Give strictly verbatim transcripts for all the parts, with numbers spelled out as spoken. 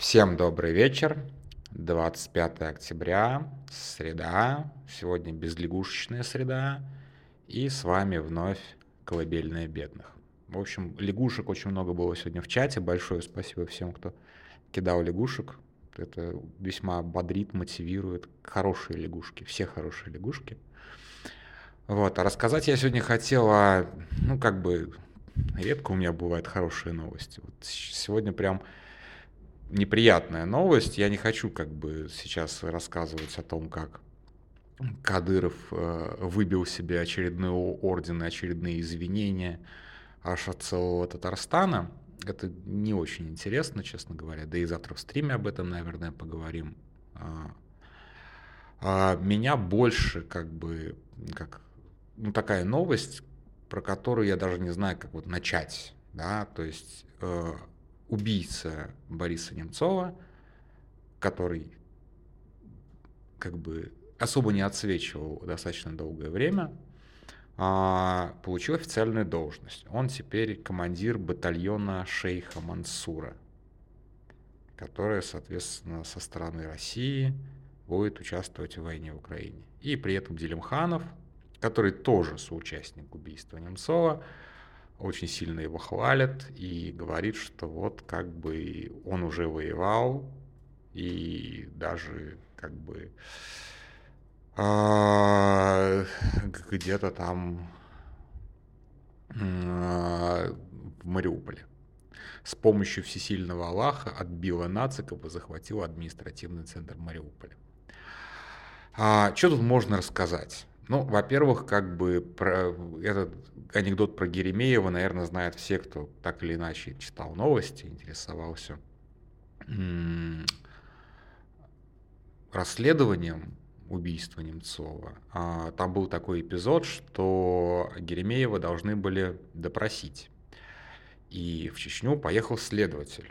Всем добрый вечер, двадцать пятое октября, среда, сегодня безлягушечная среда, и с вами вновь колыбельная бедных. В общем, лягушек очень много было сегодня в чате, большое спасибо всем, кто кидал лягушек, это весьма бодрит, мотивирует, хорошие лягушки, все хорошие лягушки. Вот, а рассказать я сегодня хотела, ну как бы, редко у меня бывают хорошие новости, вот сегодня прям... неприятная новость. Я не хочу как бы сейчас рассказывать о том, как Кадыров выбил себе очередной орден и очередные извинения аж от целого Татарстана. Это не очень интересно, честно говоря. Да и завтра в стриме об этом, наверное, поговорим. Меня больше как бы как, ну, такая новость, про которую я даже не знаю, как вот начать. Да? То есть... убийца Бориса Немцова, который как бы особо не отсвечивал достаточно долгое время, получил официальную должность. Он теперь командир батальона Шейха Мансура, который, соответственно, со стороны России будет участвовать в войне в Украине. И при этом Делимханов, который тоже соучастник убийства Немцова, очень сильно его хвалят и говорит, что вот как бы он уже воевал и даже как бы э, где-то там э, в Мариуполе с помощью всесильного Аллаха отбила нациков и захватила административный центр Мариуполя. А, что тут можно рассказать? Ну, во-первых, как бы про этот анекдот про Геремеева, наверное, знают все, кто так или иначе читал новости, интересовался расследованием убийства Немцова. Там был такой эпизод, что Геремеева должны были допросить. И в Чечню поехал следователь.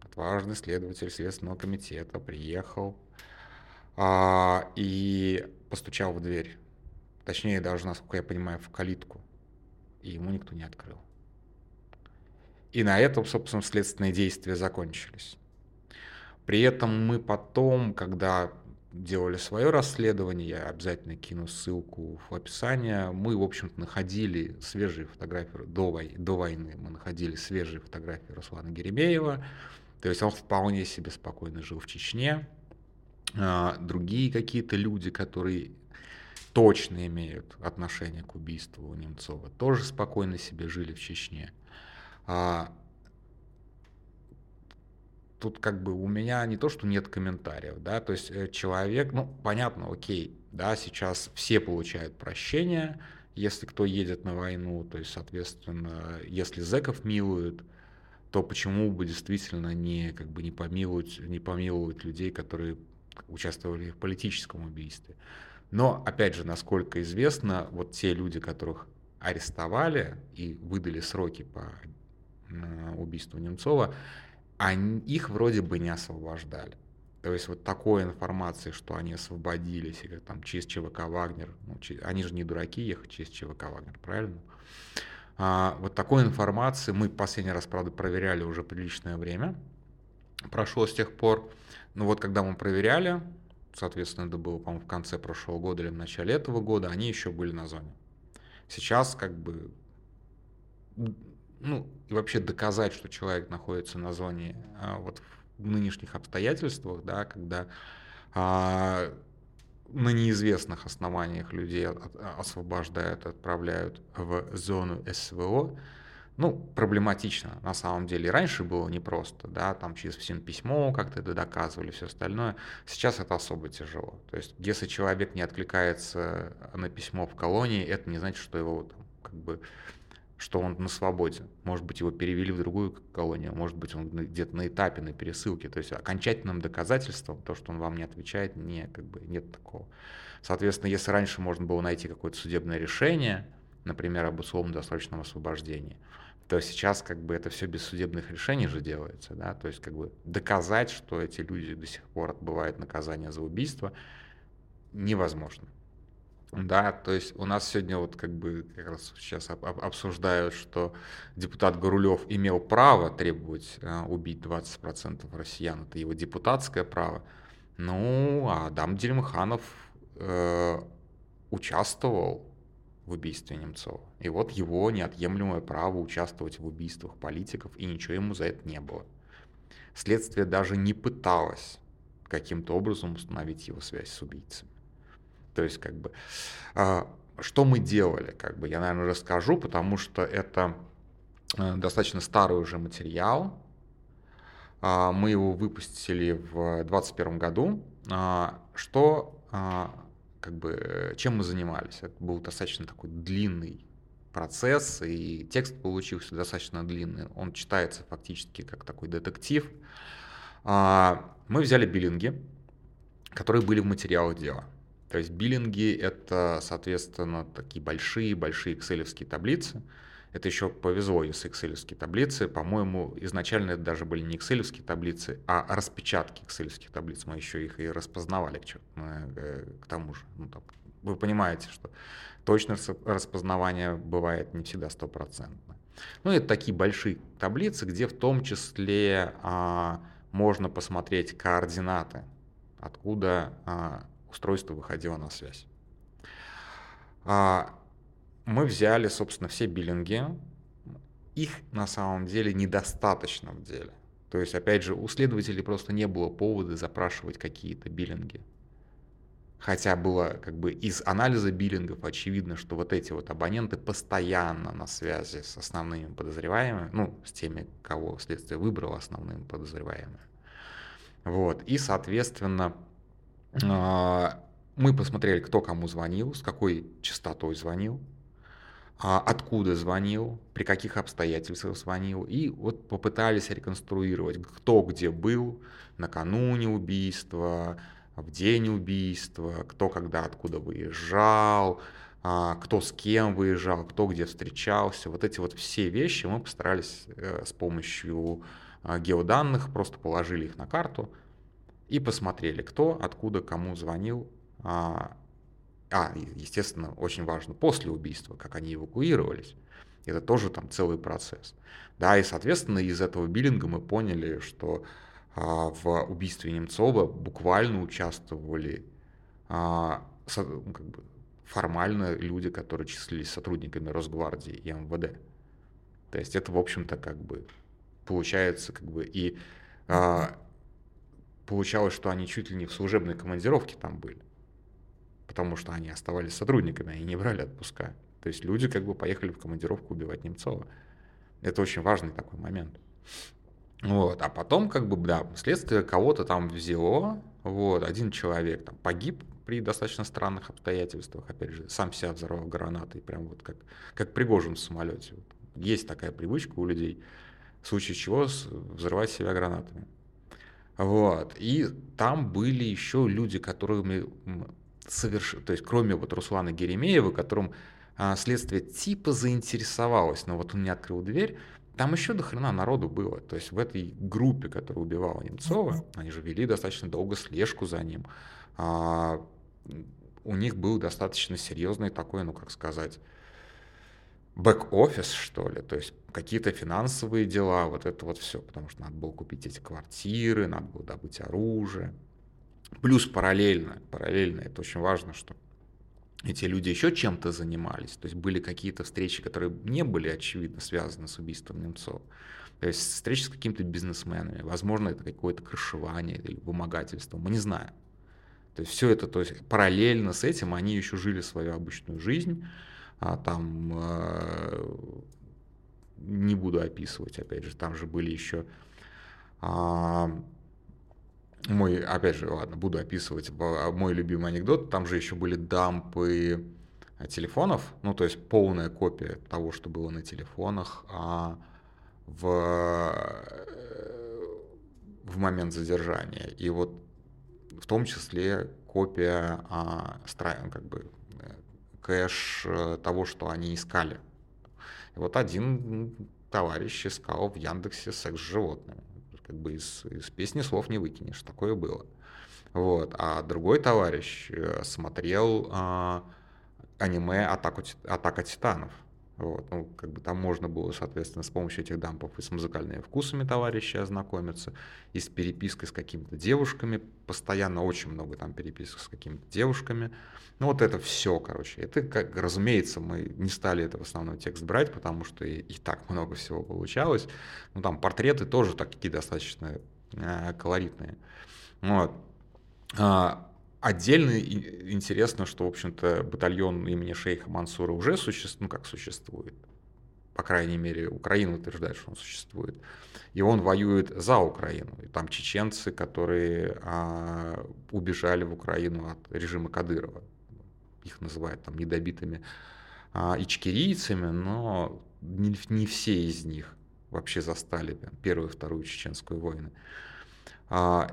Отважный следователь Следственного комитета приехал и постучал в дверь. Точнее, даже, насколько я понимаю, в калитку. И ему никто не открыл. И на этом, собственно, следственные действия закончились. При этом мы потом, когда делали свое расследование, я обязательно кину ссылку в описание, мы, в общем-то, находили свежие фотографии, до, до войны мы находили свежие фотографии Руслана Геремеева. То есть он вполне себе спокойно жил в Чечне. Другие какие-то люди, которые... точно имеют отношение к убийству Немцова, тоже спокойно себе жили в Чечне. А тут как бы у меня не то, что нет комментариев, да, то есть человек, ну, понятно, окей, да, сейчас все получают прощение, если кто едет на войну, то есть, соответственно, если зэков милуют, то почему бы действительно не, как бы не помиловать, не помиловать людей, которые участвовали в политическом убийстве. Но, опять же, насколько известно, вот те люди, которых арестовали и выдали сроки по убийству Немцова, они, их вроде бы не освобождали. То есть вот такой информации, что они освободились, или там через ЧВК «Вагнер», ну, через, они же не дураки ехать через ЧВК «Вагнер», правильно? А, вот такой информации мы последний раз, правда, проверяли уже приличное время, прошло с тех пор. Но вот когда мы проверяли... соответственно, это было, по-моему, в конце прошлого года или в начале этого года, они еще были на зоне. Сейчас как бы, ну, и вообще доказать, что человек находится на зоне вот в нынешних обстоятельствах, да, когда а, на неизвестных основаниях людей освобождают, отправляют в зону СВО, ну, проблематично, на самом деле. Раньше было непросто, да, там через всем письмо как-то это доказывали, все остальное. Сейчас это особо тяжело. То есть, если человек не откликается на письмо в колонии, это не значит, что его там, как бы, что он на свободе. Может быть, его перевели в другую колонию, может быть, он где-то на этапе, на пересылке. То есть, окончательным доказательством, то, что он вам не отвечает, не, как бы, нет такого. Соответственно, если раньше можно было найти какое-то судебное решение, например, об условно-досрочном освобождении, то сейчас как бы это все без судебных решений же делается, да, то есть как бы доказать, что эти люди до сих пор отбывают наказание за убийство, невозможно. Да, то есть у нас сегодня вот как бы как раз сейчас обсуждают, что депутат Горулев имел право требовать убить двадцать процентов россиян, это его депутатское право. Ну, а Адам Дельмыханов э, участвовал в убийстве Немцова. И вот его неотъемлемое право участвовать в убийствах политиков, и ничего ему за это не было. Следствие даже не пыталось каким-то образом установить его связь с убийцами. То есть, как бы, что мы делали, как бы, я, наверное, расскажу, потому что это достаточно старый уже материал. Мы его выпустили в двадцать первом году. Что, как бы, чем мы занимались? Это был достаточно такой длинный процесс, и текст получился достаточно длинный. Он читается фактически как такой детектив. Мы взяли биллинги, которые были в материалах дела. То есть биллинги — это, соответственно, такие большие-большие экселевские таблицы. Это еще повезло, если экселевские таблицы. По-моему, изначально это даже были не экселевские таблицы, а распечатки экселевских таблиц. Мы еще их и распознавали, к, черту, к тому же. Ну, там, вы понимаете, что точность распознавания бывает не всегда стопроцентно. Ну, это такие большие таблицы, где в том числе а, можно посмотреть координаты, откуда... А, устройство выходило на связь. Мы взяли, собственно, все биллинги. Их на самом деле недостаточно в деле. То есть, опять же, у следователей просто не было повода запрашивать какие-то биллинги. Хотя было как бы из анализа биллингов очевидно, что вот эти вот абоненты постоянно на связи с основными подозреваемыми, ну, с теми, кого следствие выбрало основными подозреваемыми. Вот. И, соответственно, мы посмотрели, кто кому звонил, с какой частотой звонил, откуда звонил, при каких обстоятельствах звонил. И вот попытались реконструировать, кто где был накануне убийства, в день убийства, кто когда откуда выезжал, кто с кем выезжал, кто где встречался. Вот эти вот все вещи мы постарались с помощью геоданных, просто положили их на карту. И посмотрели, кто, откуда, кому звонил. А, а, естественно, очень важно, после убийства, как они эвакуировались. Это тоже там целый процесс. Да, и, соответственно, из этого биллинга мы поняли, что а, в убийстве Немцова буквально участвовали а, со, как бы формально люди, которые числились сотрудниками Росгвардии и МВД. То есть это, в общем-то, как бы получается, как бы и... А, Получалось, что они чуть ли не в служебной командировке там были, потому что они оставались сотрудниками, они не брали отпуска. То есть люди как бы поехали в командировку убивать Немцова. Это очень важный такой момент. Вот. А потом как бы, да, следствие кого-то там взяло. Вот. Один человек там погиб при достаточно странных обстоятельствах. Опять же, сам себя взорвал гранатой, прям вот как, как Пригожин в самолете. Вот. Есть такая привычка у людей, в случае чего взрывать себя гранатами. Вот, и там были еще люди, которыми совершили, то есть кроме вот Руслана Геремеева, которым а, следствие типа заинтересовалось, но вот он не открыл дверь, там еще до хрена народу было, то есть в этой группе, которая убивала Немцова, они же вели достаточно долго слежку за ним, а, у них был достаточно серьезный такой, ну как сказать, бэк-офис, что ли, то есть какие-то финансовые дела, вот это вот все, потому что надо было купить эти квартиры, надо было добыть оружие. Плюс параллельно, параллельно, это очень важно, что эти люди еще чем-то занимались, то есть были какие-то встречи, которые не были, очевидно, связаны с убийством Немцова. То есть встречи с какими-то бизнесменами, возможно, это какое-то крышевание или вымогательство, мы не знаем. То есть все это, то есть параллельно с этим они еще жили свою обычную жизнь, а там э, не буду описывать, опять же, там же были еще, э, мой, опять же, ладно, буду описывать мой любимый анекдот, там же еще были дампы телефонов, ну, то есть полная копия того, что было на телефонах, а в, в момент задержания, и вот в том числе копия а, стран, как бы, кэш того, что они искали. И вот один товарищ искал в Яндексе секс с животными. Как бы из, из песни слов не выкинешь, такое было. Вот. А другой товарищ смотрел а, аниме «Атаку, «Атака титанов». Вот. Ну, как бы там можно было, соответственно, с помощью этих дампов и с музыкальными вкусами товарищей ознакомиться, и с перепиской с какими-то девушками, постоянно очень много там переписок с какими-то девушками. Ну вот это все, короче. Это, как, разумеется, мы не стали это в основной текст брать, потому что и, и так много всего получалось. Ну там портреты тоже такие достаточно э, колоритные. Вот. Отдельно интересно, что, в общем-то, батальон имени Шейха Мансура уже существует, ну как существует, по крайней мере, Украина утверждает, что он существует, и он воюет за Украину, и там чеченцы, которые а, убежали в Украину от режима Кадырова, их называют там недобитыми а, ичкерийцами, но не, не все из них вообще застали там первую и вторую чеченскую войну.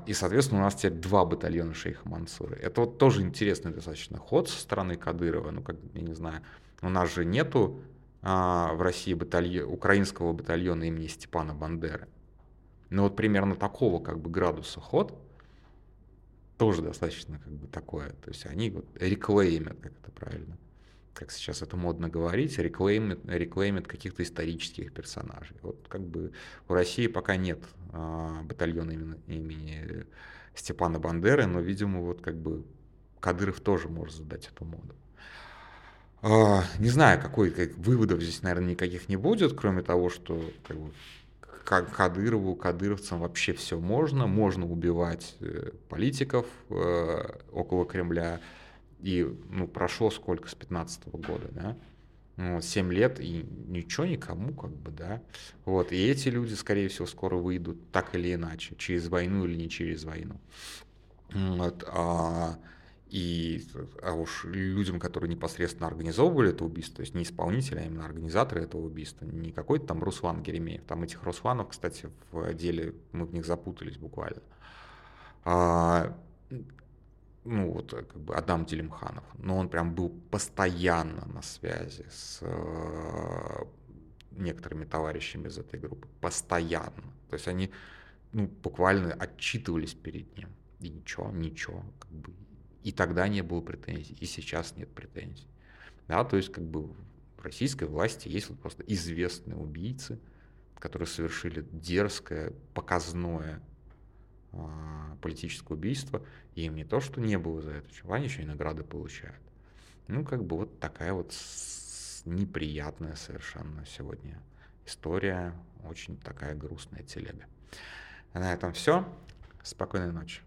И, соответственно, у нас теперь два батальона Шейха Мансура. Это вот тоже интересный достаточно ход со стороны Кадырова. Ну, как, я не знаю, у нас же нету а, в России батальон, украинского батальона имени Степана Бандеры. Но вот примерно такого как бы градуса ход тоже достаточно как бы такое. То есть они вот реклеймят, как это правильно, как сейчас это модно говорить, реклеймят, реклеймят каких-то исторических персонажей. Вот как бы у России пока нет а, батальона имени, имени Степана Бандеры, но, видимо, вот как бы Кадыров тоже может задать эту моду. А, не знаю, какой, как, выводов здесь, наверное, никаких не будет, кроме того, что как бы, Кадырову, кадыровцам вообще все можно. Можно убивать политиков э, около Кремля. И ну, прошло сколько, с пятнадцатого года, да? Ну, семь лет, и ничего никому, как бы, да. Вот. И эти люди, скорее всего, скоро выйдут так или иначе, через войну или не через войну. Вот. А, и, а уж людям, которые непосредственно организовывали это убийство, то есть не исполнители, а именно организаторы этого убийства, не какой-то там Руслан Геремеев. Там этих Русланов, кстати, в деле мы в них запутались буквально. А, ну вот как бы Адам Дельмыханов, но он прям был постоянно на связи с э, некоторыми товарищами из этой группы, постоянно, то есть они ну, буквально отчитывались перед ним, и ничего, ничего, как бы, и тогда не было претензий, и сейчас нет претензий, да, то есть как бы в российской власти есть вот просто известные убийцы, которые совершили дерзкое, показное политическое убийство, и им не то, что не было за это, они еще и награды получают. Ну, как бы вот такая вот неприятная совершенно сегодня история, очень такая грустная телега. На этом все. Спокойной ночи.